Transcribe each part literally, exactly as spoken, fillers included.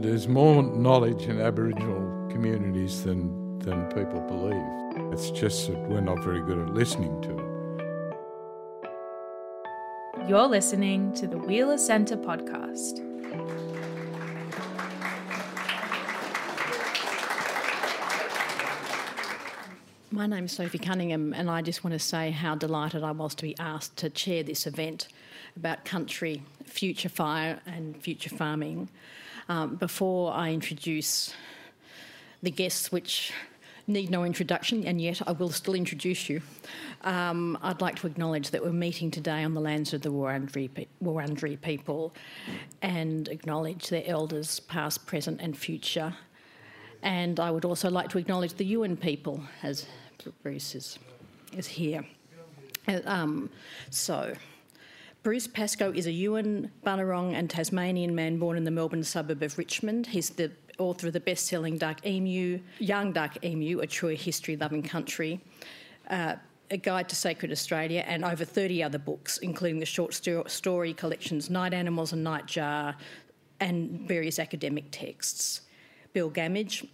There's more knowledge in Aboriginal communities than, than people believe. It's just that we're not very good at listening to it. You're listening to the Wheeler Centre podcast. My name's Sophie Cunningham, and I just want to say how delighted I was to be asked to chair this event about Country, Future Fire and Future Farming. Um, before I introduce the guests, which need no introduction, and yet I will still introduce you, um, I'd like to acknowledge that we're meeting today on the lands of the Wurundjeri, pe- Wurundjeri people and acknowledge their elders, past, present and future. And I would also like to acknowledge the Yuin people, as Bruce is, is here. Um, so... Bruce Pascoe is a Yuin, Bunurong and Tasmanian man born in the Melbourne suburb of Richmond. He's the author of the best-selling Dark Emu, Young Dark Emu, A True History-Loving Country, uh, A Guide to Sacred Australia, and over thirty other books, including the short story collections Night Animals and Nightjar, and various academic texts. Bill Gammage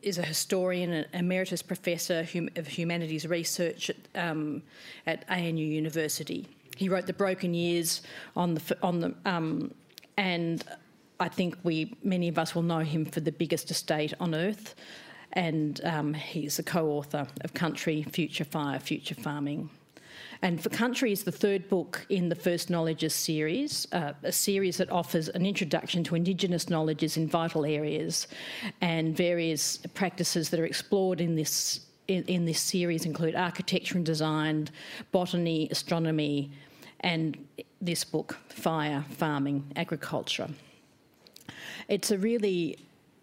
is a historian and emeritus professor of humanities research at, um, at A N U University. He wrote The Broken Years on the on the um, and I think we many of us will know him for The Biggest Estate on Earth, and um, he's the co-author of Country, Future Fire, Future Farming. And For Country is the third book in the First Knowledges series, uh, a series that offers an introduction to Indigenous knowledges in vital areas, and various practices that are explored in this in, in this series include architecture and design, botany, astronomy, and this book, Fire, Farming, Agriculture. It's a really,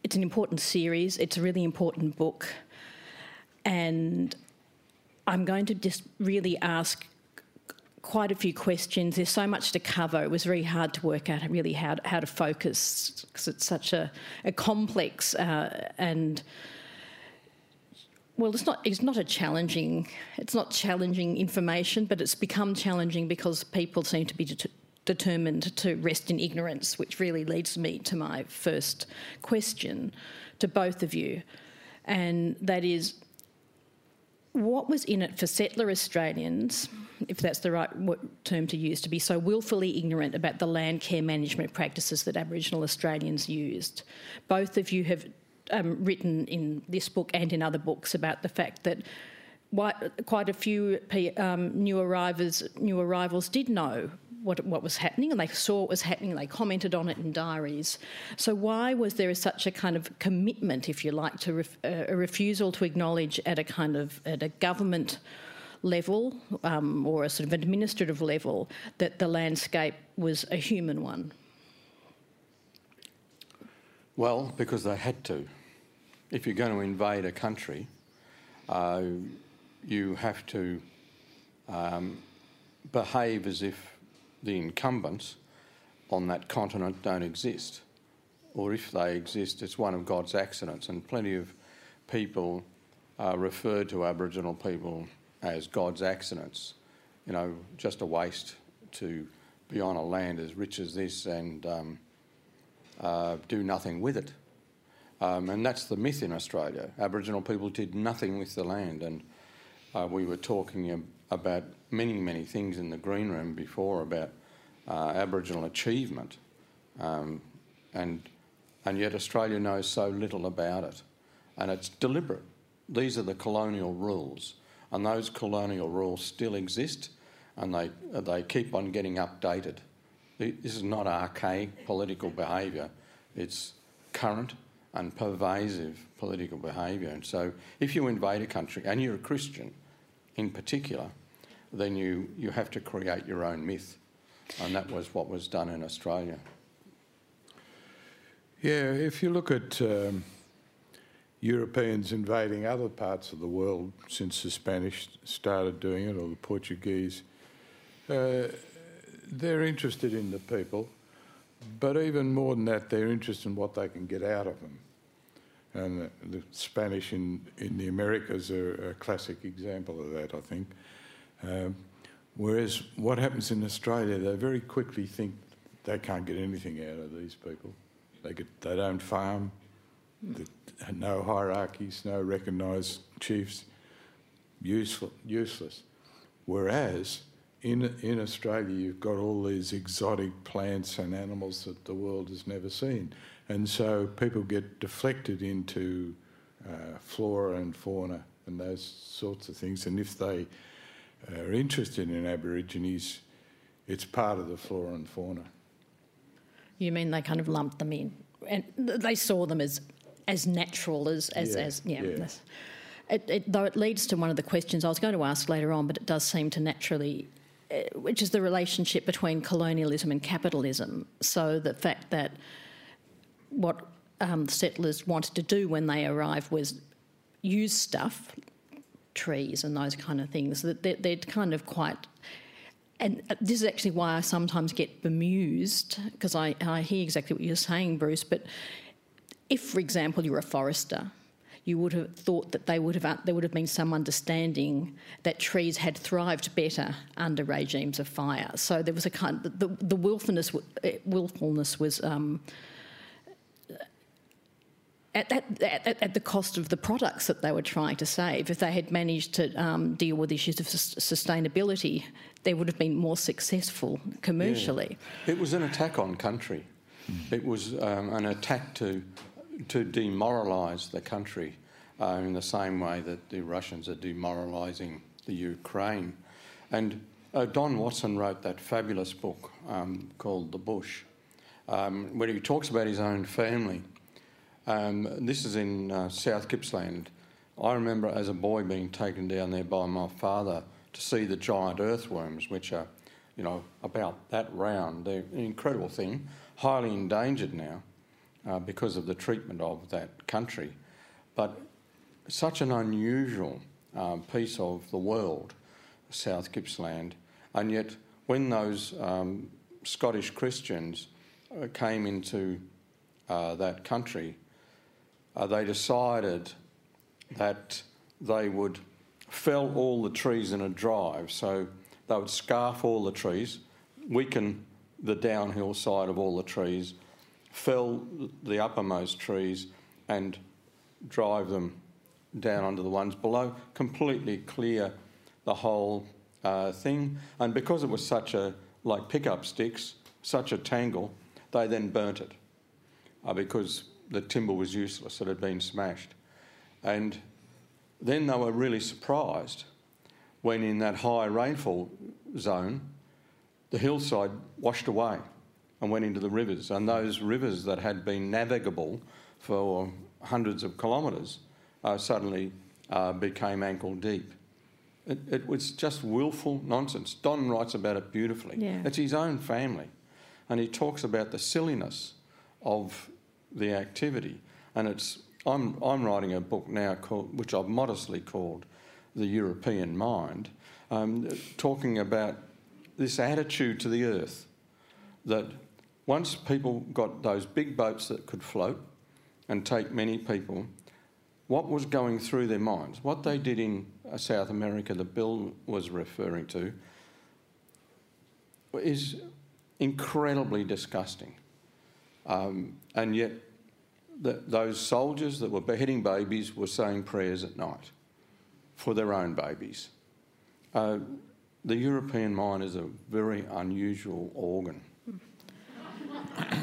it's an important series, it's a really important book, and I'm going to just really ask quite a few questions. There's so much to cover. It was very hard to work out really how to, how to focus, because it's such a, a complex uh, and... Well, it's not. It's not a challenging. It's not challenging information, but it's become challenging because people seem to be det- determined to rest in ignorance, which really leads me to my first question to both of you, and that is, what was in it for settler Australians, if that's the right term to use, to be so willfully ignorant about the land care management practices that Aboriginal Australians used? Both of you have. Um, written in this book and in other books about the fact that quite a few um, new arrivals, new arrivals did know what what was happening, and they saw what was happening, and they commented on it in diaries. So why was there such a kind of commitment, if you like, to ref, a refusal to acknowledge at a kind of at a government level um, or a sort of administrative level that the landscape was a human one? Well, because they had to. If you're going to invade a country, uh, you have to um, behave as if the incumbents on that continent don't exist. Or if they exist, it's one of God's accidents. And plenty of people uh, refer to Aboriginal people as God's accidents. You know, just a waste to be on a land as rich as this and... Um, Uh, do nothing with it. Um, and that's the myth in Australia. Aboriginal people did nothing with the land, and uh, we were talking ab- about many, many things in the green room before about uh, Aboriginal achievement, um, and, and yet Australia knows so little about it. And it's deliberate. These are the colonial rules, and those colonial rules still exist, and they, they keep on getting updated. This is not archaic political behaviour. It's current and pervasive political behaviour. And so if you invade a country, and you're a Christian in particular, then you, you have to create your own myth. And that was what was done in Australia. Yeah, if you look at um, Europeans invading other parts of the world since the Spanish started doing it, or the Portuguese... Uh, They're interested in the people, but even more than that, they're interested in what they can get out of them. And the Spanish in, in the Americas are a classic example of that, I think. Um, whereas what happens in Australia, they very quickly think they can't get anything out of these people. They could, they don't farm. The, no hierarchies, no recognised chiefs. Useful, useless. Whereas in, in Australia you've got all these exotic plants and animals that the world has never seen. And so people get deflected into uh, flora and fauna and those sorts of things. And if they are interested in Aborigines, it's part of the flora and fauna. You mean they kind of lumped them in and they saw them as as natural as... as, yeah, as yeah. yeah. It, it, though it leads to one of the questions I was going to ask later on, but it does seem to naturally... Uh, which is the relationship between colonialism and capitalism. So the fact that what um, the settlers wanted to do when they arrived was use stuff, trees and those kind of things, that they're, they're kind of quite... And this is actually why I sometimes get bemused, because I, I hear exactly what you're saying, Bruce, but... If, for example, you were a forester, you would have thought that they would have, there would have been some understanding that trees had thrived better under regimes of fire. So there was a kind of, the, the willfulness, willfulness was um, at, at, at, at the cost of the products that they were trying to save. If they had managed to um, deal with issues of sustainability, they would have been more successful commercially. Yeah. It was an attack on country. It was um, an attack to... to demoralise the country uh, in the same way that the Russians are demoralising the Ukraine. And uh, Don Watson wrote that fabulous book um, called The Bush, um, where he talks about his own family. Um, this is in uh, South Gippsland. I remember as a boy being taken down there by my father to see the giant earthworms, which are, you know, about that round. They're an incredible thing, highly endangered now. Uh, because of the treatment of that country. But such an unusual um, piece of the world, South Gippsland, and yet when those um, Scottish Christians uh, came into uh, that country, uh, they decided that they would fell all the trees in a drive, so they would scarf all the trees, weaken the downhill side of all the trees, fell the uppermost trees and drive them down onto the ones below, completely clear the whole uh, thing. And because it was such a, like pick-up sticks, such a tangle, they then burnt it uh, because the timber was useless, it had been smashed. And then they were really surprised when in that high rainfall zone, the hillside washed away and went into the rivers, and those rivers that had been navigable for hundreds of kilometres uh, suddenly uh, became ankle deep. It, it was just willful nonsense. Don writes about it beautifully. Yeah. It's his own family, and he talks about the silliness of the activity. And it's I'm I'm writing a book now called, which I've modestly called, The European Mind, um, talking about this attitude to the earth that. Once people got those big boats that could float and take many people, what was going through their minds? What they did in South America that Bill was referring to is incredibly disgusting. Um, and yet the, those soldiers that were beheading babies were saying prayers at night for their own babies. Uh, the European mind is a very unusual organ.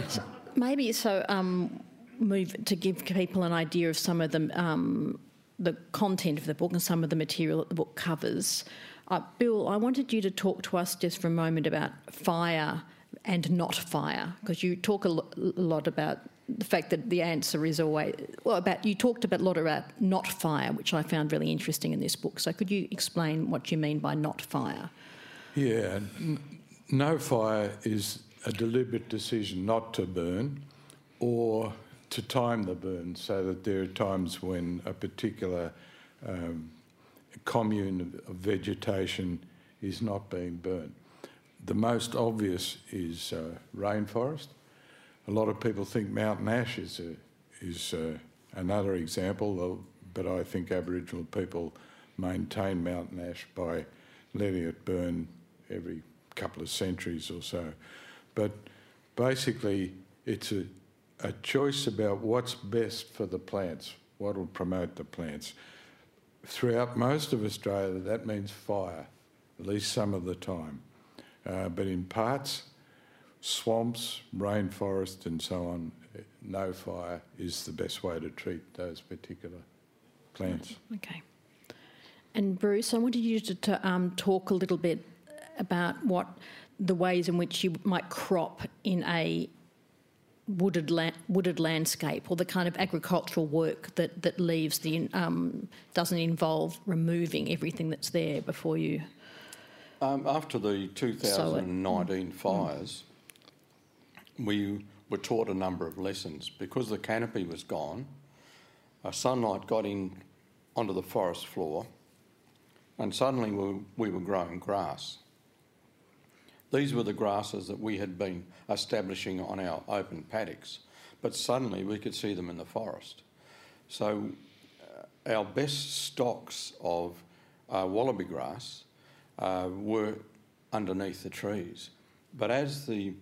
So maybe so. Um, move to give people an idea of some of the um, the content of the book and some of the material that the book covers. Uh, Bill, I wanted you to talk to us just for a moment about fire and not fire, because you talk a lot about the fact that the answer is always well. About you talked about a lot about not fire, which I found really interesting in this book. So could you explain what you mean by not fire? Yeah, n- no fire is. A deliberate decision not to burn or to time the burn so that there are times when a particular um, commune of vegetation is not being burnt. The most obvious is uh, rainforest. A lot of people think mountain ash is, a, is a, another example, but I think Aboriginal people maintain mountain ash by letting it burn every couple of centuries or so. But basically, it's a a choice about what's best for the plants, what will promote the plants. Throughout most of Australia, that means fire, at least some of the time. Uh, but in parts, swamps, rainforest and so on, no fire is the best way to treat those particular plants. Okay. And Bruce, I wanted you to, to um, talk a little bit about what the ways in which you might crop in a wooded la- wooded landscape, or the kind of agricultural work that, that leaves the um, doesn't involve removing everything that's there before you. Um, after the two thousand nineteen fires, mm. we were taught a number of lessons. Because the canopy was gone, uh, sunlight got in onto the forest floor, and suddenly we, we were growing grass. These were the grasses that we had been establishing on our open paddocks, but suddenly we could see them in the forest. So uh, our best stocks of uh, wallaby grass uh, were underneath the trees. But as the,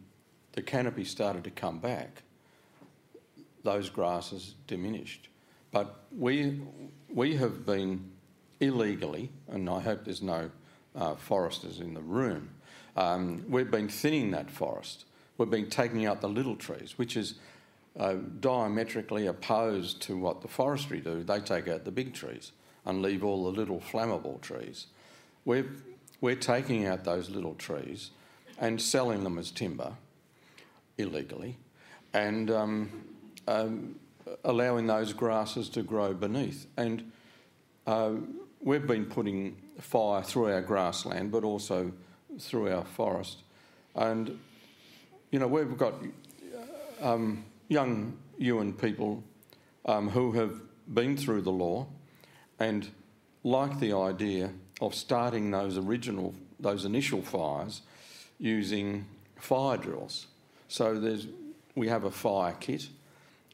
the canopy started to come back, those grasses diminished. But we, we have been illegally, and I hope there's no uh, foresters in the room, Um, we've been thinning that forest. We've been taking out the little trees, which is uh, diametrically opposed to what the forestry do. They take out the big trees and leave all the little flammable trees. We're, we're taking out those little trees and selling them as timber illegally, and um, um, allowing those grasses to grow beneath. And uh, we've been putting fire through our grassland, but also through our forest. And you know, we've got um, young Yuin people um, who have been through the law and like the idea of starting those original, those initial fires using fire drills. So there's, we have a fire kit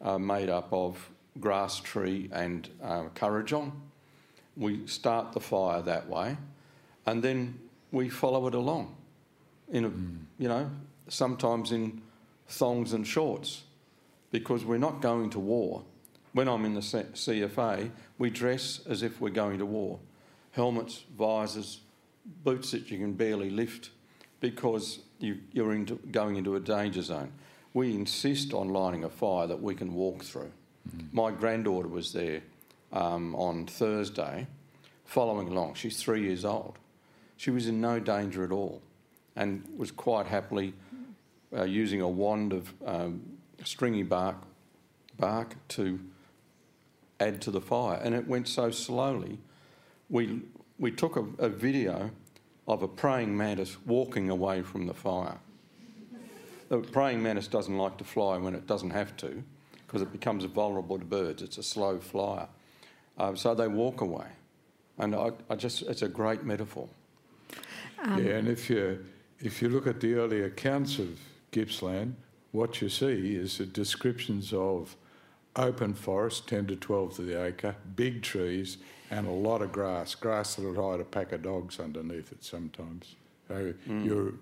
uh, made up of grass, tree and uh, Currajong. We start the fire that way, and then we follow it along, in a, mm. you know, sometimes in thongs and shorts, because we're not going to war. When I'm in the C F A, we dress as if we're going to war. Helmets, visors, boots that you can barely lift because you, you're into, going into a danger zone. We insist on lighting a fire that we can walk through. Mm. My granddaughter was there um, on Thursday following along. She's three years old. She was in no danger at all and was quite happily uh, using a wand of um, stringy bark, bark to add to the fire. And it went so slowly. We, we took a, a video of a praying mantis walking away from the fire. The praying mantis doesn't like to fly when it doesn't have to, because it becomes vulnerable to birds. It's a slow flyer. Uh, so they walk away. And I, I just, it's a great metaphor. Um, yeah, and if you if you look at the early accounts of Gippsland, what you see is the descriptions of open forest, ten to twelve to the acre, big trees and a lot of grass, grass that would hide a pack of dogs underneath it sometimes. So mm. you're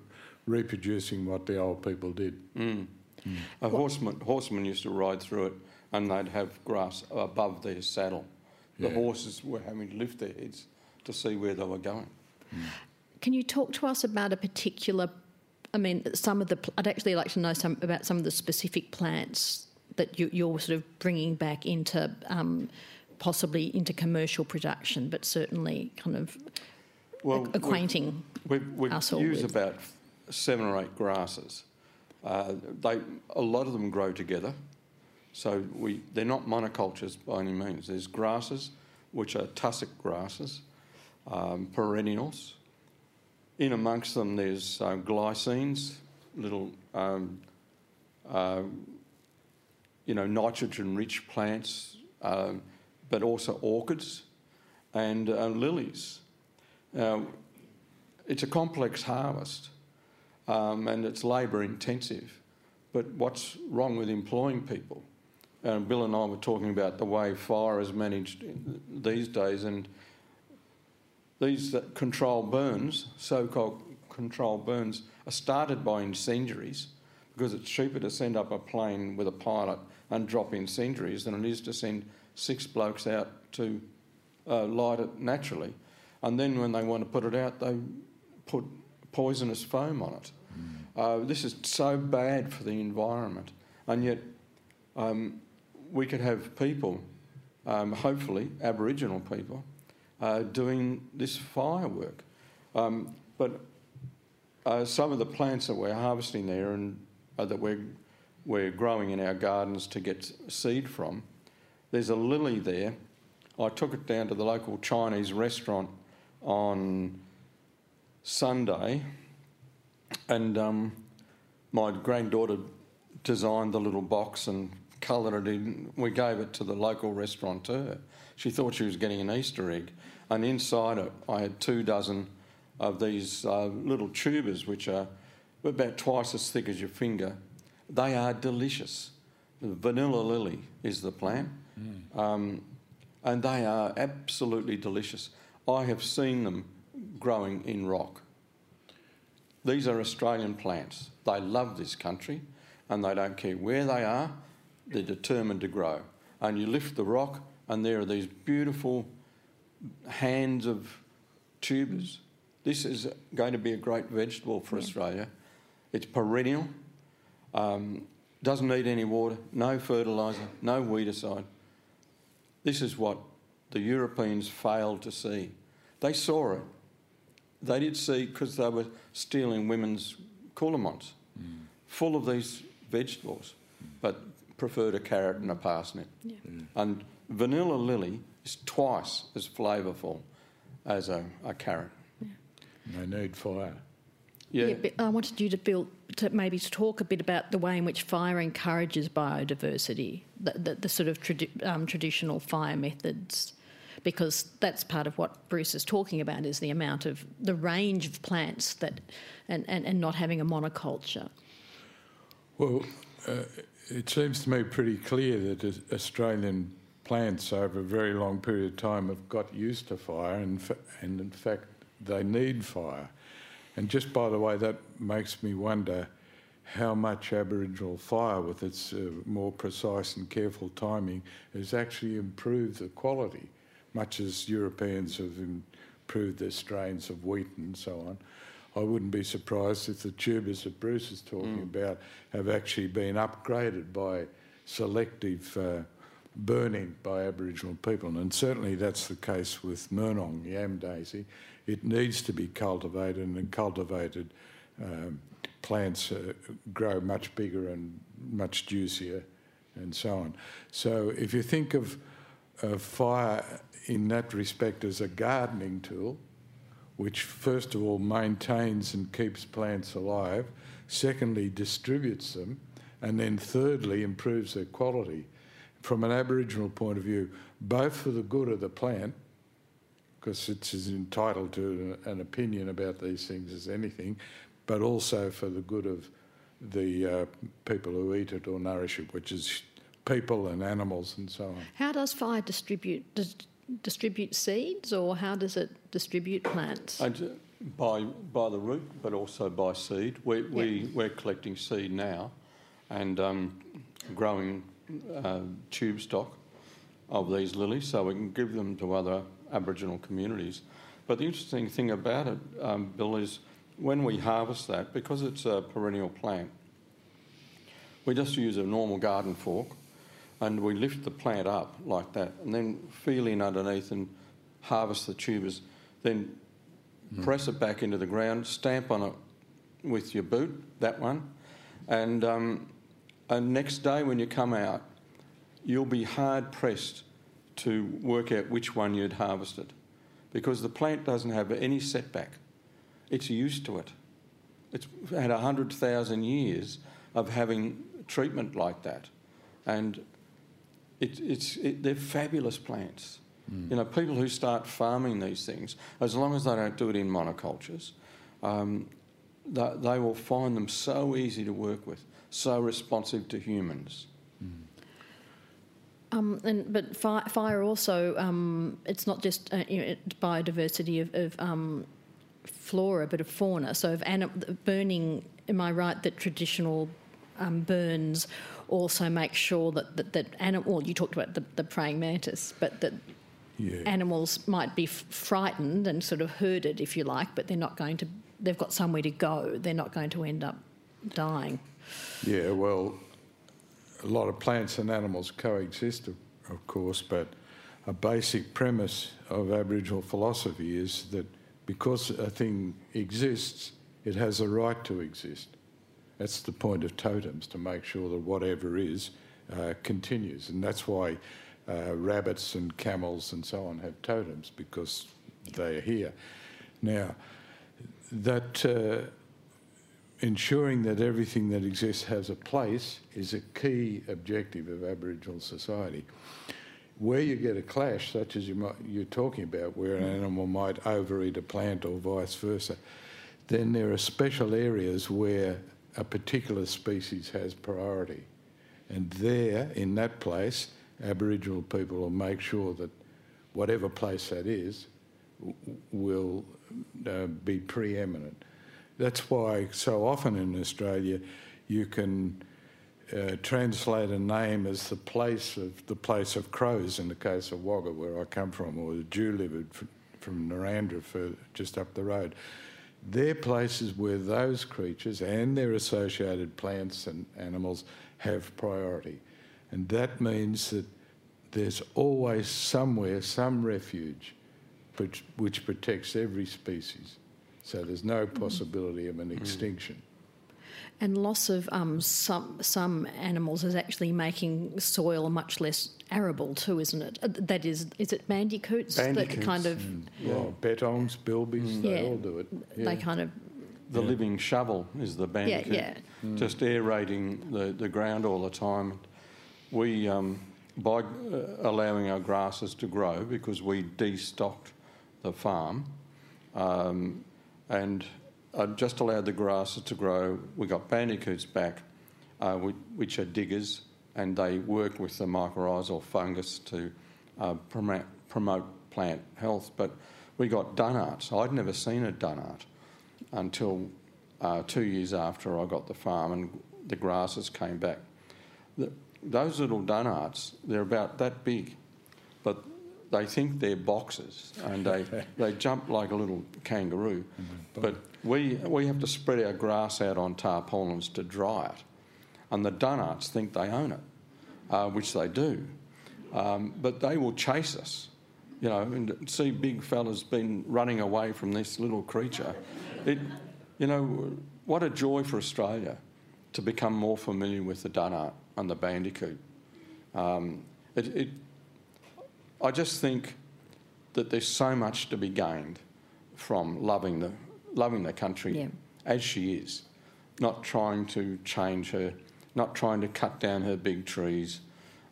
reproducing what the old people did. Mm. Mm. A horseman, horseman used to ride through it and they'd have grass above their saddle. The yeah. horses were having to lift their heads to see where they were going. Mm. Can you talk to us about a particular, I mean, some of the, I'd actually like to know some about some of the specific plants that you, you're sort of bringing back into, um, possibly into commercial production, but certainly kind of well, acquainting we, we, we us all with. We use about seven or eight grasses. Uh, they, a lot of them grow together, so we they're not monocultures by any means. There's grasses, which are tussock grasses, um, perennials. In amongst them there's uh, glycines, little, um, uh, you know, nitrogen-rich plants, uh, but also orchids and uh, lilies. Uh, it's a complex harvest um, and it's labour-intensive, but what's wrong with employing people? Uh, Bill and I were talking about the way fire is managed these days, and these that control burns, so-called control burns, are started by incendiaries, because it's cheaper to send up a plane with a pilot and drop in sceneries than it is to send six blokes out to uh, light it naturally. And then when they want to put it out, they put poisonous foam on it. Uh, this is so bad for the environment. And yet um, we could have people, um, hopefully Aboriginal people, uh, doing this firework. Um, but uh, some of the plants that we're harvesting there and uh, that we're, we're growing in our gardens to get seed from, there's a lily there. I took it down to the local Chinese restaurant on Sunday, and um, my granddaughter designed the little box and coloured it in. We gave it to the local restaurateur. She thought she was getting an Easter egg. And inside it, I had two dozen of these uh, little tubers, which are about twice as thick as your finger. They are delicious. The vanilla lily is the plant. Mm. Um, and they are absolutely delicious. I have seen them growing in rock. These are Australian plants. They love this country and they don't care where they are. They're determined to grow. And you lift the rock and there are these beautiful hands of tubers. This is going to be a great vegetable for Australia. It's perennial, um, doesn't need any water, no fertiliser, no weedicide. This is what the Europeans failed to see. They saw it. They did see because they were stealing women's coolamons, mm. full of these vegetables, but preferred a carrot and a parsnip. Yeah. Mm. And vanilla lily is twice as flavourful as a, a carrot. Yeah. No need fire. Yeah. yeah but I wanted you to build, to maybe talk a bit about the way in which fire encourages biodiversity, the, the, the sort of tradi- um, traditional fire methods. Because that's part of what Bruce is talking about, is the amount of the range of plants that, and, and, and not having a monoculture. Well, uh, it seems to me pretty clear that Australian plants over a very long period of time have got used to fire and, fa- and in fact, they need fire. And just by the way, that makes me wonder how much Aboriginal fire, with its uh, more precise and careful timing, has actually improved the quality, much as Europeans have improved their strains of wheat and so on. I wouldn't be surprised if the tubers that Bruce is talking mm. about have actually been upgraded by selective uh, burning by Aboriginal people. And certainly that's the case with Murnong, Yam Daisy. It needs to be cultivated, and cultivated um, plants uh, grow much bigger and much juicier and so on. So if you think of uh, fire in that respect as a gardening tool, which first of all maintains and keeps plants alive, secondly distributes them, and then thirdly improves their quality. From an Aboriginal point of view, both for the good of the plant, because it's as entitled to an opinion about these things as anything, but also for the good of the uh, people who eat it or nourish it, which is people and animals and so on. How does fire distribute... Does distribute seeds, or how does it distribute plants? And by by the root, but also by seed. We, yeah. we, we're collecting seed now and um, growing uh, tube stock of these lilies so we can give them to other Aboriginal communities. But the interesting thing about it, um, Bill, is when we harvest that, because it's a perennial plant, we just use a normal garden fork and we lift the plant up like that and then feel in underneath and harvest the tubers, then mm. press it back into the ground, stamp on it with your boot, that one, and, um, and next day when you come out, you'll be hard-pressed to work out which one you'd harvested because the plant doesn't have any setback. It's used to it. It's had one hundred thousand years of having treatment like that, and... It, it's, it, they're fabulous plants. Mm. You know, people who start farming these things, as long as they don't do it in monocultures, um, they, they will find them so easy to work with, so responsive to humans. Mm. Um, and but fire, fire also, um, it's not just uh, you know, biodiversity of, of um, flora, but of fauna. So, of anim- burning. Am I right that traditional um, burns also make sure that that, that animal. Well, you talked about the, the praying mantis, but that yeah. animals might be f- frightened and sort of herded, if you like, but they're not going to. They've got somewhere to go. They're not going to end up dying. Yeah, well, a lot of plants and animals coexist, of, of course, but a basic premise of Aboriginal philosophy is that because a thing exists, it has a right to exist. That's the point of totems, to make sure that whatever is uh, continues. And that's why uh, rabbits and camels and so on have totems, because they are here. Now, that uh, ensuring that everything that exists has a place is a key objective of Aboriginal society. Where you get a clash, such as you might, you're talking about, where an animal might overeat a plant or vice versa, then there are special areas where a particular species has priority. And there, in that place, Aboriginal people will make sure that whatever place that is will uh, be preeminent. That's why so often in Australia you can uh, translate a name as the place of the place of crows in the case of Wagga, where I come from, or the Jewlivered from Narrandera, for just up the road. They're places where those creatures and their associated plants and animals have priority. And that means that there's always somewhere some refuge which, which protects every species. So there's no possibility of an extinction. And loss of um, some some animals is actually making soil much less arable too, isn't it? That is, is it bandicoots? bandicoots. That kind of... Mm. Yeah. Oh, betongs, bilbies, mm. they yeah. all do it. Yeah. They kind of... The yeah. living shovel is the bandicoot. Yeah, yeah. Mm. Just aerating the, the ground all the time. We, um, by uh, allowing our grasses to grow, because we destocked the farm... Um, and uh, just allowed the grasses to grow. We got bandicoots back, uh, we, which are diggers, and they work with the mycorrhizal fungus to uh, promote, promote plant health. But we got dunnarts. I'd never seen a dunnart until uh, two years after I got the farm and the grasses came back. The, those little dunnarts, they're about that big, but they think they're boxers and they, they jump like a little kangaroo. But we we have to spread our grass out on tarpaulins to dry it. And the dunnarts think they own it, uh, which they do. Um, but they will chase us, you know, and see big fella's been running away from this little creature. It, you know, what a joy for Australia to become more familiar with the dunnart and the bandicoot. Um, it... it I just think that there's so much to be gained from loving the loving the country yeah. as she is, not trying to change her, not trying to cut down her big trees,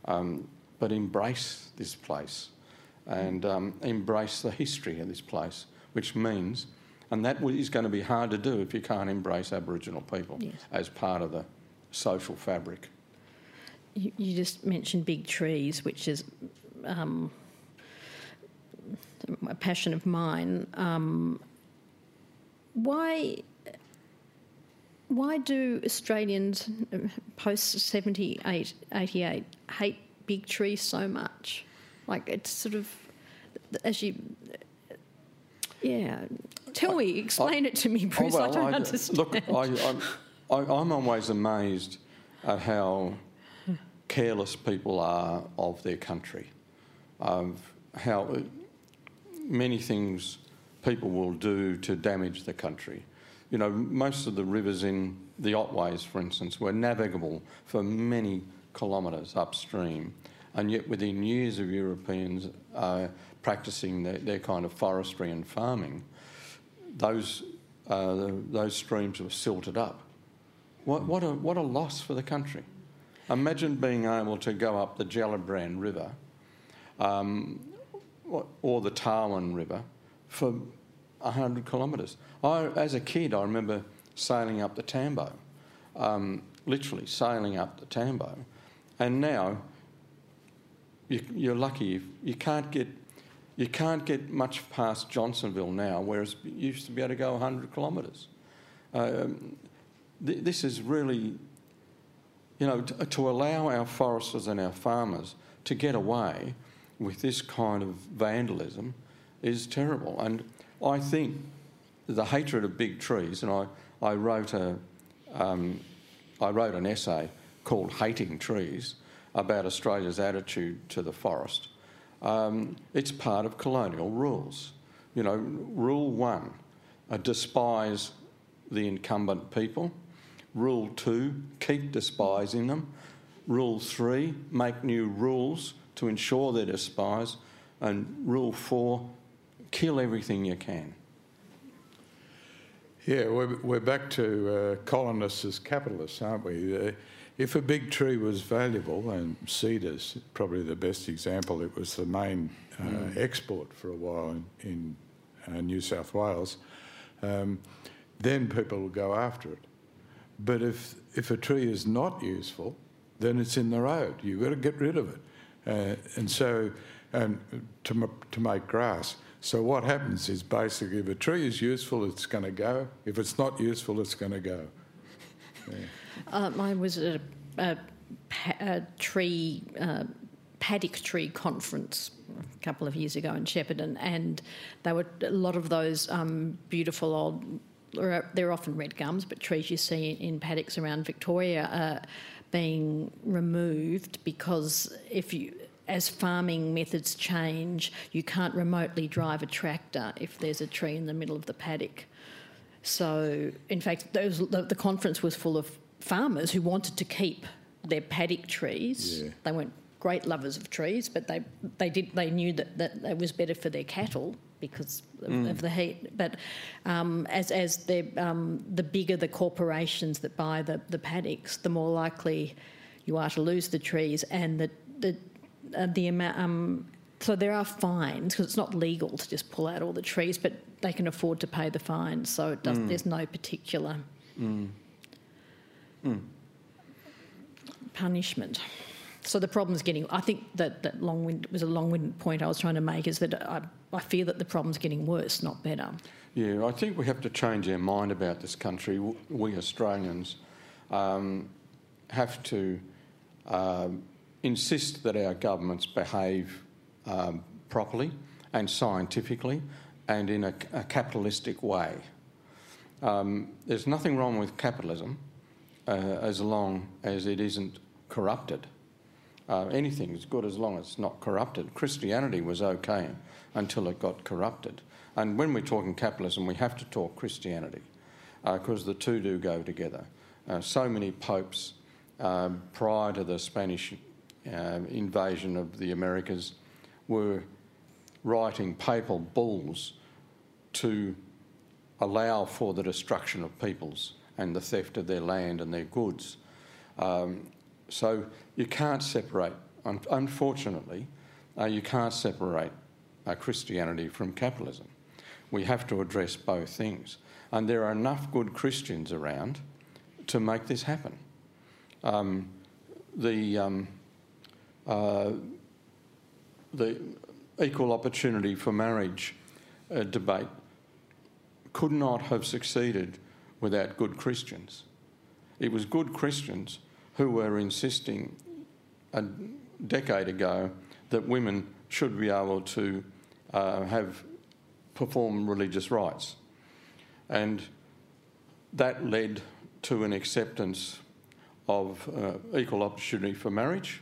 um, but embrace this place and um, embrace the history of this place, which means, and that is going to be hard to do if you can't embrace Aboriginal people yes. as part of the social fabric. You, you just mentioned big trees, which is... Um, a passion of mine. Um, why, why do Australians post seventy-eight, eighty-eight hate big trees so much? Like it's sort of, as you, yeah. Tell I, me, explain I, it to me, Bruce. Oh, well, I don't I, understand. Look, I, I, I'm always amazed at how careless people are of their country. Of how many things people will do to damage the country. You know, most of the rivers in the Otways, for instance, were navigable for many kilometres upstream, and yet within years of Europeans uh, practising their, their kind of forestry and farming, those uh, those streams were silted up. What what a what a loss for the country. Imagine being able to go up the Jallybran River. Um, or the Tarwin River for one hundred kilometres. I, as a kid, I remember sailing up the Tambo, um, literally sailing up the Tambo. And now you, you're lucky if you can't get you can't get much past Johnsonville now, whereas you used to be able to go one hundred kilometres. Um, th- this is really you know, to, to allow our foresters and our farmers to get away with this kind of vandalism is terrible. And I think the hatred of big trees, and I, I wrote a, um, I wrote an essay called Hating Trees about Australia's attitude to the forest. Um, it's part of colonial rules. You know, rule one, uh, despise the incumbent people. Rule two, keep despising them. Rule three, make new rules to ensure they're despised. And rule four, kill everything you can. Yeah, we're, we're back to uh, colonists as capitalists, aren't we? Uh, if a big tree was valuable, and cedars, probably the best example, it was the main uh, mm. export for a while in, in uh, New South Wales, um, then people will go after it. But if, if a tree is not useful, then it's in the road. You've got to get rid of it. Uh, and so, and to, to make grass. So what happens is basically if a tree is useful, it's going to go. If it's not useful, it's going to go. Yeah. Uh, mine was at a, a, a tree, uh, paddock tree conference a couple of years ago in Shepparton, and there were a lot of those um, beautiful old... they're often red gums, but trees you see in paddocks around Victoria are being removed because if you, as farming methods change, you can't remotely drive a tractor if there's a tree in the middle of the paddock. So, in fact, those, the, the conference was full of farmers who wanted to keep their paddock trees. Yeah. They weren't great lovers of trees, but they they did they knew that, that it was better for their cattle because mm. of the heat. But um, as as the um, the bigger the corporations that buy the, the paddocks, the more likely you are to lose the trees and the the uh, the amount. Um, so there are fines because it's not legal to just pull out all the trees, but they can afford to pay the fines. So it does, mm. there's no particular mm. Mm. punishment. So the problem's getting... I think that, that long-winded, was a long-winded point I was trying to make, is that I, I fear that the problem's getting worse, not better. Yeah, I think we have to change our mind about this country. We Australians um, have to uh, insist that our governments behave um, properly and scientifically and in a, a capitalistic way. Um, there's nothing wrong with capitalism uh, as long as it isn't corrupted. Uh, anything is good as long as it's not corrupted. Christianity was okay until it got corrupted. And when we're talking capitalism, we have to talk Christianity because uh, the two do go together. Uh, so many popes uh, prior to the Spanish uh, invasion of the Americas were writing papal bulls to allow for the destruction of peoples and the theft of their land and their goods. Um, So you can't separate, un unfortunately, uh, you can't separate uh, Christianity from capitalism. We have to address both things. And there are enough good Christians around to make this happen. Um, the, um, uh, the equal opportunity for marriage uh, debate could not have succeeded without good Christians. It was good Christians who were insisting a decade ago that women should be able to uh, have perform religious rites. And that led to an acceptance of uh, equal opportunity for marriage.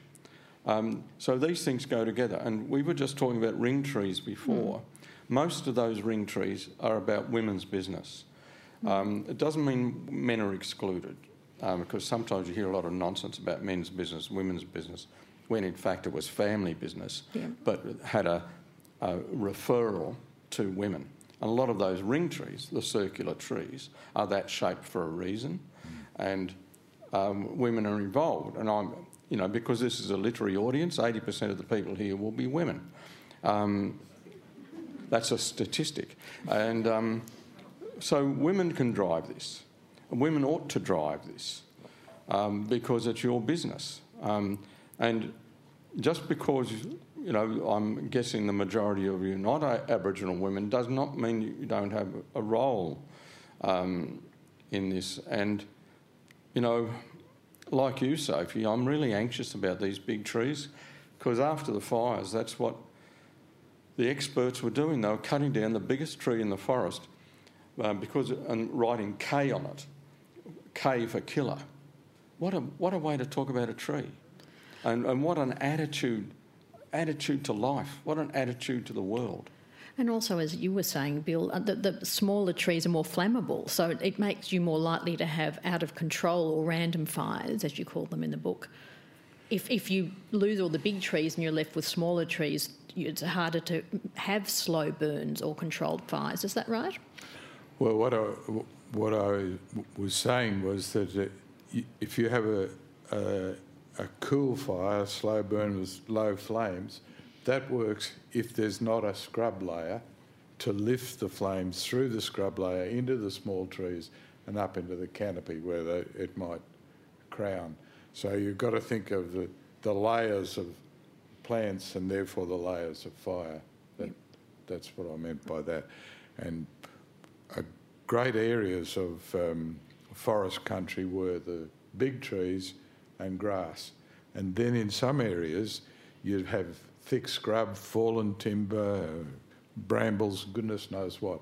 Um, so these things go together. And we were just talking about ring trees before. Mm. Most of those ring trees are about women's business. Um, it doesn't mean men are excluded. Um, because sometimes you hear a lot of nonsense about men's business, women's business, when in fact it was family business, yeah. but had a, a referral to women. And a lot of those ring trees, the circular trees, are that shape for a reason, mm. and um, women are involved. And I'm, you know, because this is a literary audience, eighty percent of the people here will be women. Um, that's a statistic, and um, so women can drive this. Women ought to drive this um, because it's your business. Um, and just because, you know, I'm guessing the majority of you are not Aboriginal women does not mean you don't have a role um, in this. And, you know, like you, Sophie, I'm really anxious about these big trees because after the fires, that's what the experts were doing. They were cutting down the biggest tree in the forest um, because and writing K on it, K for killer. What a what a way to talk about a tree, and and what an attitude attitude to life. What an attitude to the world. And also, as you were saying, Bill, the, the smaller trees are more flammable, so it makes you more likely to have out-of-control or random fires, as you call them in the book. If if you lose all the big trees and you're left with smaller trees, it's harder to have slow burns or controlled fires. Is that right? Well, what I, what I was saying was that if you have a, a, a cool fire, slow burn with low flames, that works if there's not a scrub layer to lift the flames through the scrub layer into the small trees and up into the canopy where they, it might crown. So you've got to think of the, the layers of plants and therefore the layers of fire. That, yep. That's what I meant by that. And uh, great areas of um, forest country were the big trees and grass. And then in some areas you'd have thick scrub, fallen timber, brambles, goodness knows what.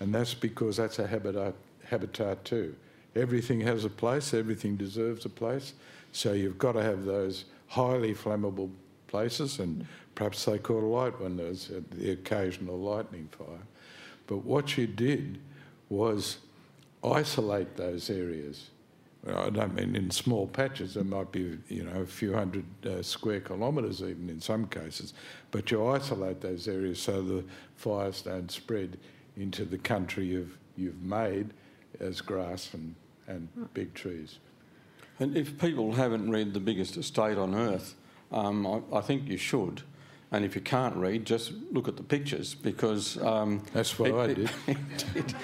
And that's because that's a habitat, habitat too. Everything has a place, everything deserves a place, so you've got to have those highly flammable places, and perhaps they caught a light when there was the occasional lightning fire. But what you did was isolate those areas. I don't mean in small patches, there might be, you know, a few hundred uh, square kilometres even in some cases, but you isolate those areas so the fires don't spread into the country you've, you've made as grass and, and big trees. And if people haven't read The Biggest Estate on Earth, um, I, I think you should. And if you can't read, just look at the pictures because... Um, That's what it, I did. It, it, it,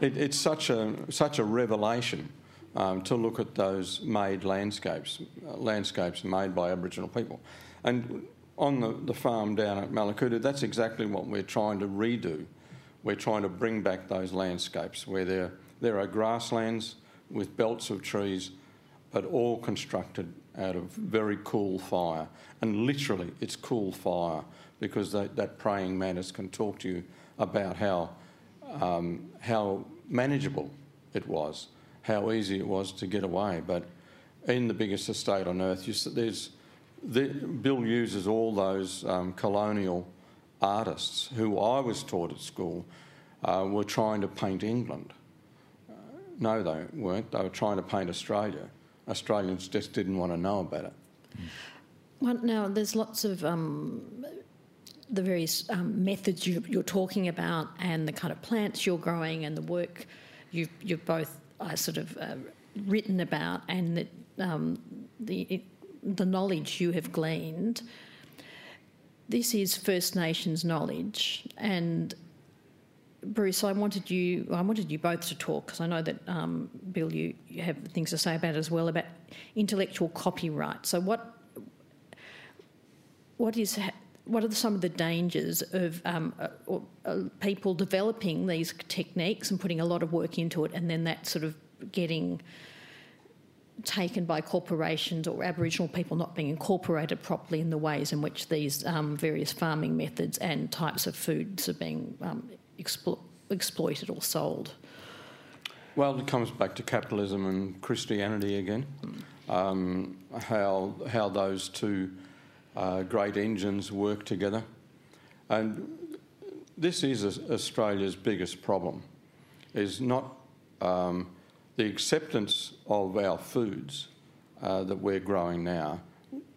it, it's such a such a revelation. Um, to look at those made landscapes, uh, landscapes made by Aboriginal people. And on the, the farm down at Malakuta, that's exactly what we're trying to redo. We're trying to bring back those landscapes where there, there are grasslands with belts of trees, but all constructed out of very cool fire. And literally, it's cool fire because that, that praying mantis can talk to you about how, um, how manageable it was, how easy it was to get away. But in The Biggest Estate on Earth, you, there's, there, Bill uses all those um, colonial artists who I was taught at school uh, were trying to paint England. Uh, no, they weren't. They were trying to paint Australia. Australians just didn't want to know about it. Well, now, there's lots of... Um the various um, methods you, you're talking about and the kind of plants you're growing and the work you, you've both... I sort of uh, written about and that um, the it, the knowledge you have gleaned. This is First Nations knowledge, and Bruce, I wanted you I wanted you both to talk because I know that um, Bill, you, you have things to say about it as well about intellectual copyright. So what what is what are some of the dangers of um, uh, uh, people developing these techniques and putting a lot of work into it and then that sort of getting taken by corporations or Aboriginal people not being incorporated properly in the ways in which these um, various farming methods and types of foods are being um, explo- exploited or sold? Well, it comes back to capitalism and Christianity again, mm. um, how how those two... Uh, great engines work together. And this is Australia's biggest problem, is not um, the acceptance of our foods uh, that we're growing now.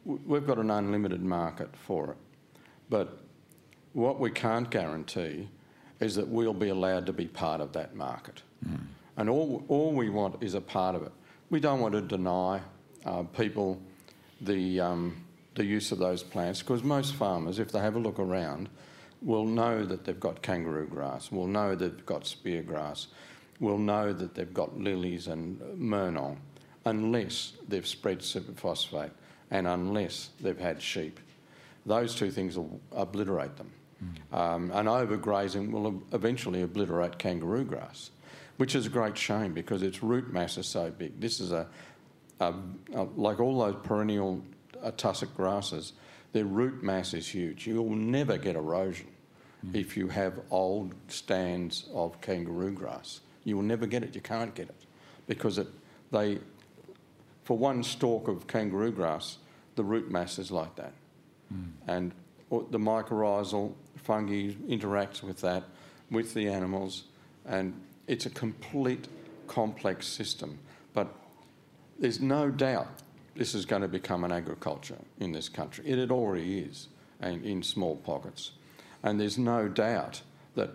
We've got an unlimited market for it. But what we can't guarantee is that we'll be allowed to be part of that market. Mm. And all, all we want is a part of it. We don't want to deny uh, people the... Um, the use of those plants, because most farmers, if they have a look around, will know that they've got kangaroo grass, will know they've got spear grass, will know that they've got lilies and murnong, unless they've spread superphosphate and unless they've had sheep. Those two things will obliterate them. Mm. Um, and overgrazing will eventually obliterate kangaroo grass, which is a great shame because its root mass is so big. This is a um, like all those perennial uh, tussock grasses, their root mass is huge. You'll never get erosion mm. if you have old stands of kangaroo grass. You will never get it. You can't get it because it, they, for one stalk of kangaroo grass, the root mass is like that. Mm. And the mycorrhizal fungi interacts with that, with the animals, and it's a complete complex system. But there's no doubt this is going to become an agriculture in this country. It, it already is, and in small pockets. And there's no doubt that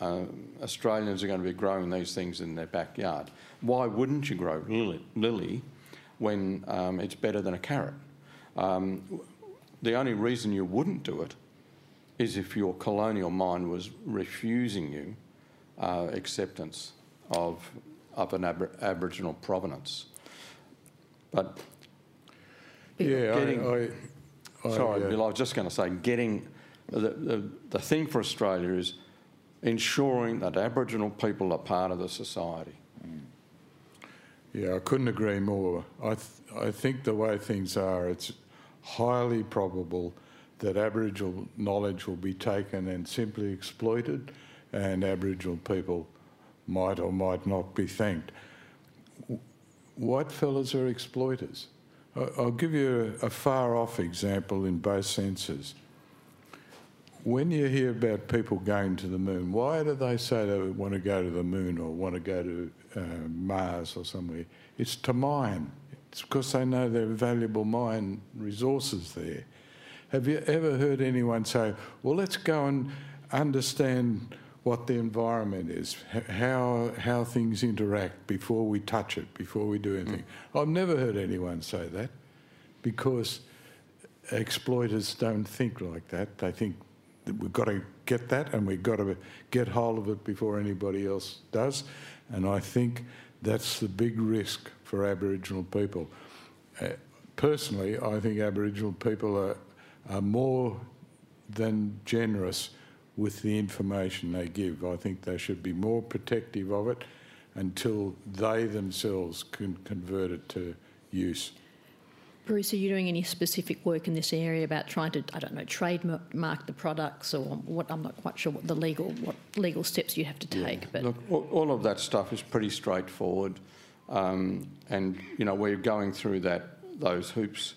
uh, Australians are going to be growing these things in their backyard. Why wouldn't you grow lily, lily when um, it's better than a carrot? Um, the only reason you wouldn't do it is if your colonial mind was refusing you uh, acceptance of, of an ab Aboriginal provenance. But yeah, getting, I, I, sorry, I, uh, Bill, I was just going to say, getting the, the the thing for Australia is ensuring that Aboriginal people are part of the society. Yeah, I couldn't agree more. I th I think the way things are, it's highly probable that Aboriginal knowledge will be taken and simply exploited, and Aboriginal people might or might not be thanked. White fellas are exploiters. I'll give you a far-off example in both senses. When you hear about people going to the moon, why do they say they want to go to the moon or want to go to uh, Mars or somewhere? It's to mine. It's because they know there are valuable mine resources there. Have you ever heard anyone say, well, let's go and understand what the environment is, how how things interact before we touch it, before we do anything? Mm. I've never heard anyone say that, because exploiters don't think like that. They think that we've got to get that and we've got to get hold of it before anybody else does. And I think that's the big risk for Aboriginal people. Uh, personally, I think Aboriginal people are are more than generous with the information they give. I think they should be more protective of it until they themselves can convert it to use. Bruce, are you doing any specific work in this area about trying to, I don't know, trademark the products, or what? I'm not quite sure what the legal what legal steps you have to take. Yeah. But look, all of that stuff is pretty straightforward, um, and you know we're going through that those hoops.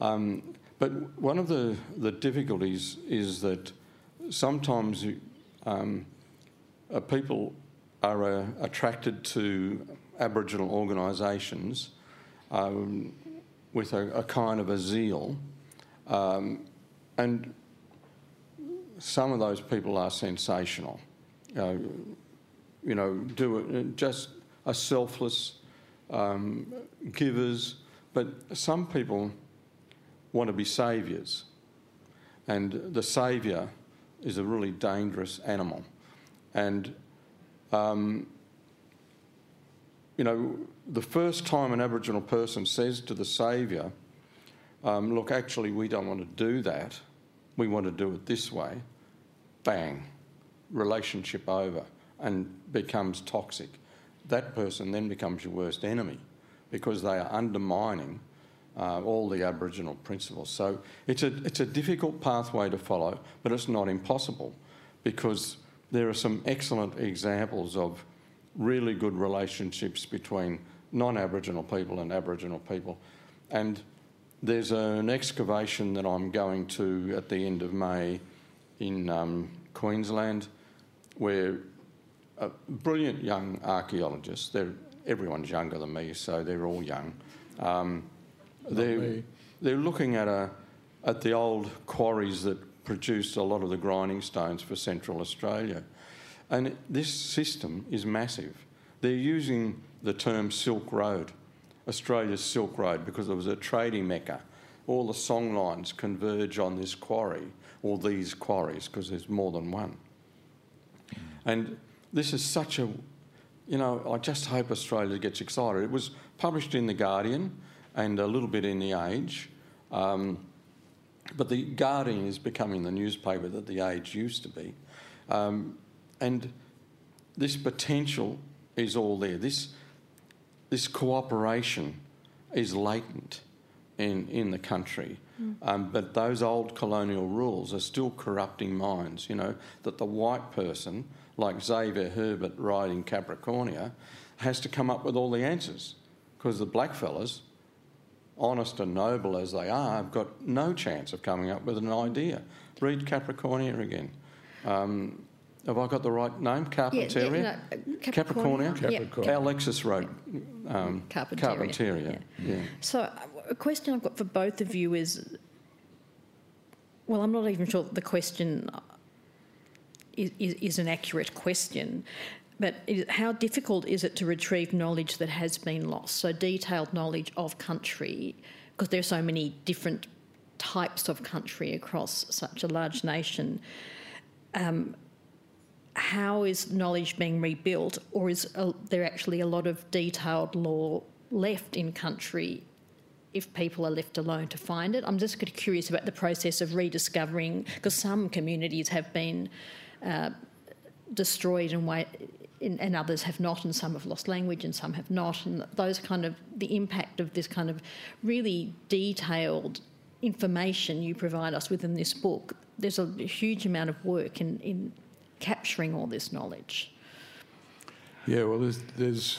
Um, But one of the, the difficulties is that sometimes um, uh, people are uh, attracted to Aboriginal organisations um, with a, a kind of a zeal, um, and some of those people are sensational. Uh, you know, do it, just are selfless um, givers, but some people want to be saviours, and the saviour is a really dangerous animal. And um, you know, the first time an Aboriginal person says to the saviour, um, look, actually we don't want to do that, we want to do it this way, bang, relationship over, and becomes toxic. That person then becomes your worst enemy, because they are undermining Uh, all the Aboriginal principles. So it's a, it's a difficult pathway to follow, but it's not impossible, because there are some excellent examples of really good relationships between non-Aboriginal people and Aboriginal people. And there's an excavation that I'm going to at the end of May in um, Queensland, where a brilliant young archaeologist, they're, everyone's younger than me, so they're all young, um, They're, they're looking at, a, at the old quarries that produced a lot of the grinding stones for Central Australia. And this system is massive. They're using the term Silk Road, Australia's Silk Road, because it was a trading mecca. All the songlines converge on this quarry, or these quarries, because there's more than one. And this is such a... You know, I just hope Australia gets excited. It was published in The Guardian and a little bit in The Age. Um, but The Guardian is becoming the newspaper that The Age used to be. Um, and this potential is all there. This, this cooperation is latent in, in the country. Mm. Um, but those old colonial rules are still corrupting minds, you know, that the white person, like Xavier Herbert riding Capricornia, has to come up with all the answers, because the blackfellas, honest and noble as they are, have got no chance of coming up with an idea. Read Capricornia again. Um, have I got the right name? Carpentaria? Yeah, yeah, no, Capricornia? Capricornia. Yeah. Capricornia. Alexis wrote um, Carpentaria. Carpentaria. Yeah. Yeah. So a question I've got for both of you is, well, I'm not even sure that the question is, is, is an accurate question, but is, how difficult is it to retrieve knowledge that has been lost? So detailed knowledge of country, because there are so many different types of country across such a large nation. Um, how is knowledge being rebuilt, or is a, there actually a lot of detailed lore left in country if people are left alone to find it? I'm just curious about the process of rediscovering, because some communities have been uh, destroyed and way, in, and others have not, and some have lost language and some have not, and those kind of, the impact of this kind of really detailed information you provide us with in this book. There's a huge amount of work in, in capturing all this knowledge. Yeah, well, there's, there's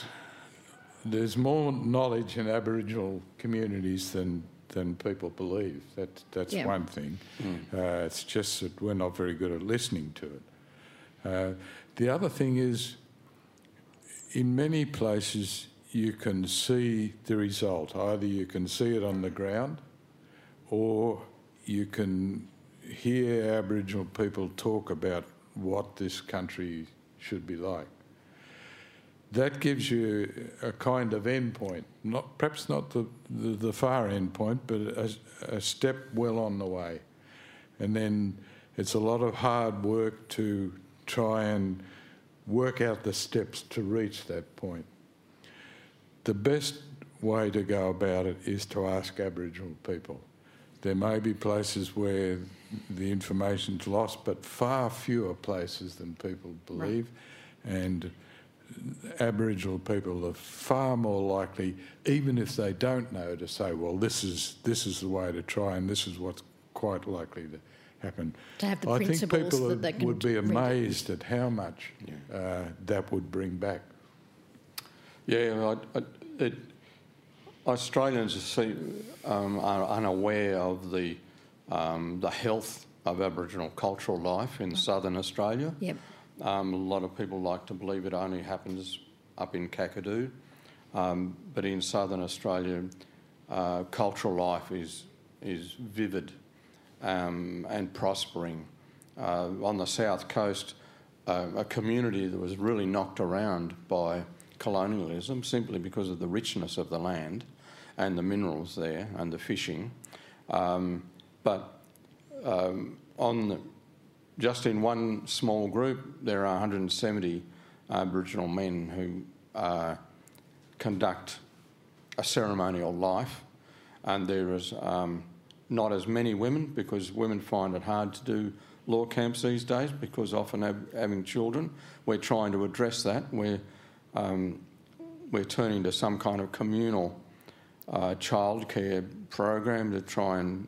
there's more knowledge in Aboriginal communities than than people believe. That that's yeah. one thing. Mm. Uh, it's just that we're not very good at listening to it. Uh, the other thing is, in many places you can see the result. Either you can see it on the ground, or you can hear Aboriginal people talk about what this country should be like. That gives you a kind of end point, not, perhaps not the, the, the far end point, but a, a step well on the way. And then it's a lot of hard work to try and work out the steps to reach that point. The best way to go about it is to ask Aboriginal people. There may be places where the information's lost, but far fewer places than people believe. Right. And Aboriginal people are far more likely, even if they don't know, to say, well, this is this is the way to try and this is what's quite likely to happen. To have the I think people that they can would be amazed at how much yeah. uh, that would bring back. Yeah, I, I, it... Australians um, are unaware of the um, the health of Aboriginal cultural life in southern Australia. Yep. Um, a lot of people like to believe it only happens up in Kakadu, um, but in southern Australia, uh, cultural life is is vivid um, and prospering. Uh, on the south coast, uh, a community that was really knocked around by colonialism, simply because of the richness of the land and the minerals there and the fishing. Um, but um, on the, just in one small group, there are one hundred seventy Aboriginal men who uh, conduct a ceremonial life, and there is um, not as many women, because women find it hard to do law camps these days, because often ab- having children. We're trying to address that. We're Um, we're turning to some kind of communal uh, childcare program to try and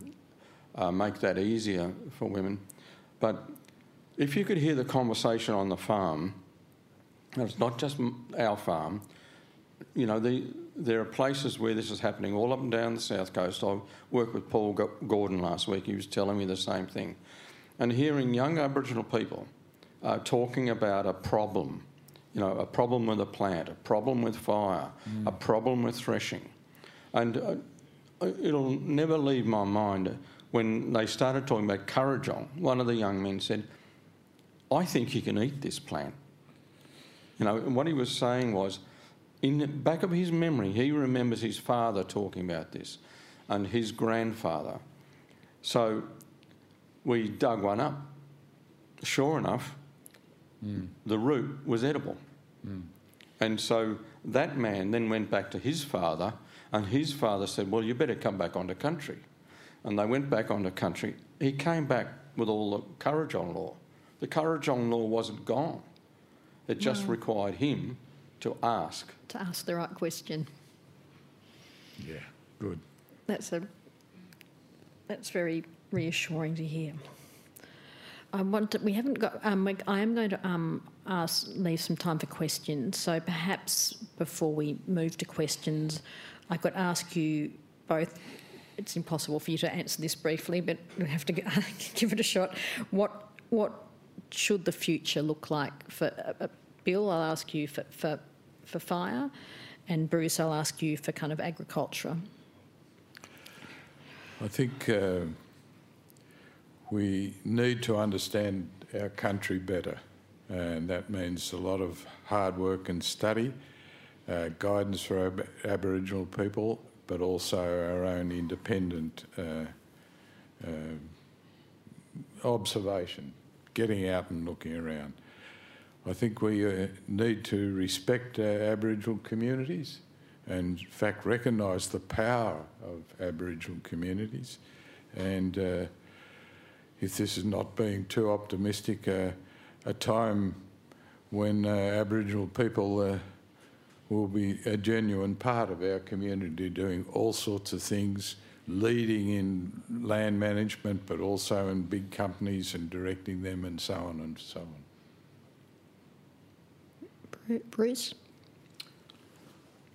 uh, make that easier for women. But if you could hear the conversation on the farm, and it's not just our farm, you know, the, there are places where this is happening all up and down the south coast. I worked with Paul Gordon last week. He was telling me the same thing. And hearing young Aboriginal people uh, talking about a problem, you know, a problem with a plant, a problem with fire, mm. a problem with threshing. And uh, it'll never leave my mind when they started talking about Currajong, one of the young men said, I think you can eat this plant. You know, and what he was saying was, in the back of his memory, he remembers his father talking about this and his grandfather. So we dug one up. Sure enough, Mm. the root was edible. Mm. And so that man then went back to his father, and his father said, well, you better come back onto country. And they went back onto country. He came back with all the Currajong law. The Currajong law wasn't gone. It just no. required him to ask. To ask the right question. Yeah. Good. That's a that's very reassuring to hear. I want to, we haven't got. Um, I am going to um, ask leave some time for questions. So perhaps before we move to questions, I could ask you both. It's impossible for you to answer this briefly, but we have to give it a shot. What what should the future look like for uh, Bill? I'll ask you for, for for fire, and Bruce, I'll ask you for kind of agriculture. I think. Uh... We need to understand our country better, and that means a lot of hard work and study, uh, guidance for ab Aboriginal people, but also our own independent uh, uh, observation, getting out and looking around. I think we uh, need to respect our Aboriginal communities and, in fact, recognise the power of Aboriginal communities and... Uh, if this is not being too optimistic, uh, a time when uh, Aboriginal people uh, will be a genuine part of our community, doing all sorts of things, leading in land management, but also in big companies and directing them and so on and so on. Bruce?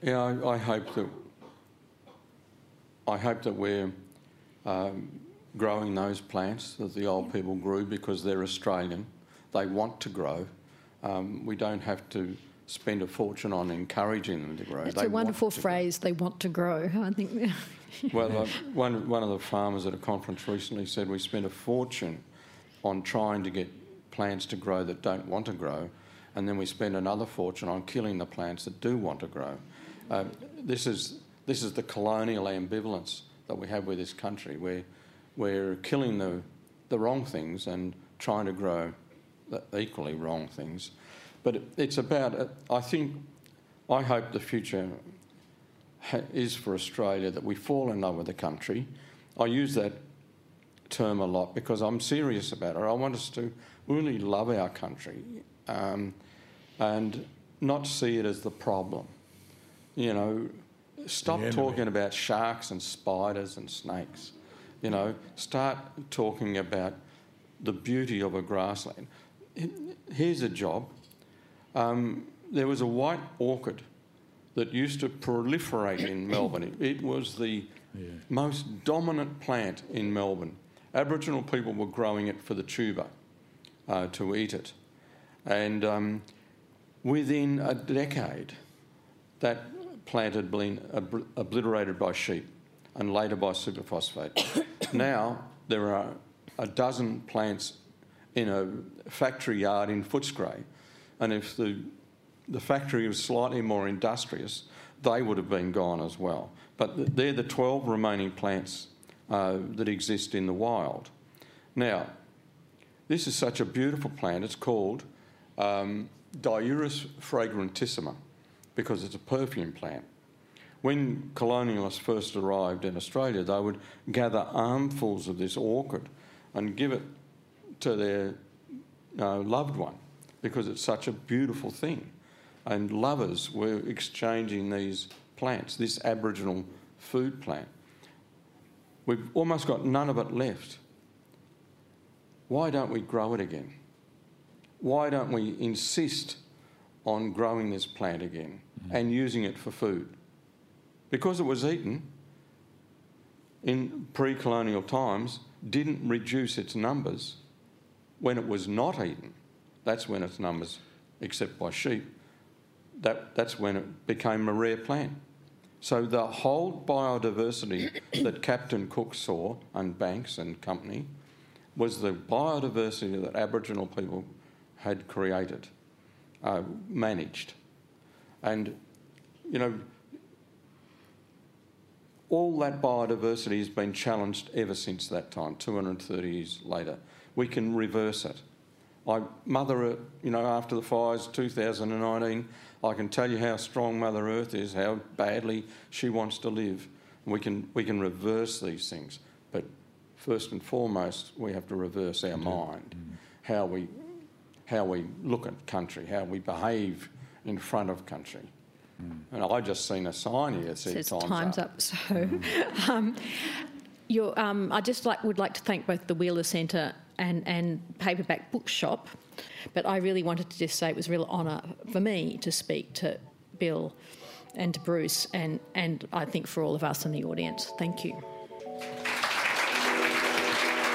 Yeah, I, I hope that I hope that we're... Um, growing those plants that the old people grew because they're Australian. They want to grow. Um, we don't have to spend a fortune on encouraging them to grow. It's a wonderful phrase, grow. They want to grow. I think. Well, uh, one, one of the farmers at a conference recently said we spent a fortune on trying to get plants to grow that don't want to grow, and then we spend another fortune on killing the plants that do want to grow. Uh, this is, this is the colonial ambivalence that we have with this country, where we're killing the, the wrong things and trying to grow the equally wrong things. But it, it's about, I think, I hope the future ha is for Australia that we fall in love with the country. I use that term a lot because I'm serious about it. I want us to really love our country um, and not see it as the problem. You know, stop talking about sharks and spiders and snakes. You know, start talking about the beauty of a grassland. Here's a job. Um, there was a white orchid that used to proliferate in Melbourne. It was the yeah. most dominant plant in Melbourne. Aboriginal people were growing it for the tuber, uh, to eat it. And um, within a decade, that plant had been ob obliterated by sheep and later by superphosphate. Now there are a dozen plants in a factory yard in Footscray, and if the, the factory was slightly more industrious, they would have been gone as well. But they're the twelve remaining plants uh, that exist in the wild. Now, this is such a beautiful plant. It's called um, Diurus fragrantissima because it's a perfume plant. When colonialists first arrived in Australia, they would gather armfuls of this orchid and give it to their uh, loved one because it's such a beautiful thing. And lovers were exchanging these plants, this Aboriginal food plant. We've almost got none of it left. Why don't we grow it again? Why don't we insist on growing this plant again mm-hmm. and using it for food? Because it was eaten in pre-colonial times, didn't reduce its numbers. When it was not eaten, that's when its numbers, except by sheep, that, that's when it became a rare plant. So the whole biodiversity that Captain Cook saw, and Banks and company, was the biodiversity that Aboriginal people had created, uh, managed. And, you know... all that biodiversity has been challenged ever since that time, two hundred thirty years later. We can reverse it. I, Mother Earth, you know, after the fires two thousand nineteen, I can tell you how strong Mother Earth is, how badly she wants to live. We can, we can reverse these things. But first and foremost, we have to reverse our mind, how we, how we look at country, how we behave in front of country. Mm. And I just seen a sign here that said time's, time's up. up. So mm. um, you're, um, I just like would like to thank both the Wheeler Centre and, and Paperback Bookshop, but I really wanted to just say it was a real honour for me to speak to Bill and to Bruce and, and I think for all of us in the audience. Thank you.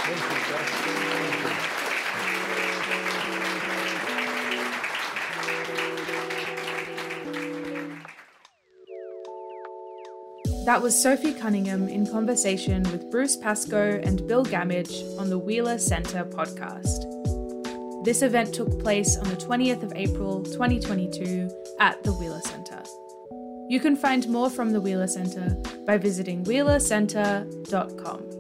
Thank you, Justin. That was Sophie Cunningham in conversation with Bruce Pascoe and Bill Gammage on the Wheeler Centre podcast. This event took place on the twentieth of April twenty twenty-two at the Wheeler Centre. You can find more from the Wheeler Centre by visiting wheeler centre dot com.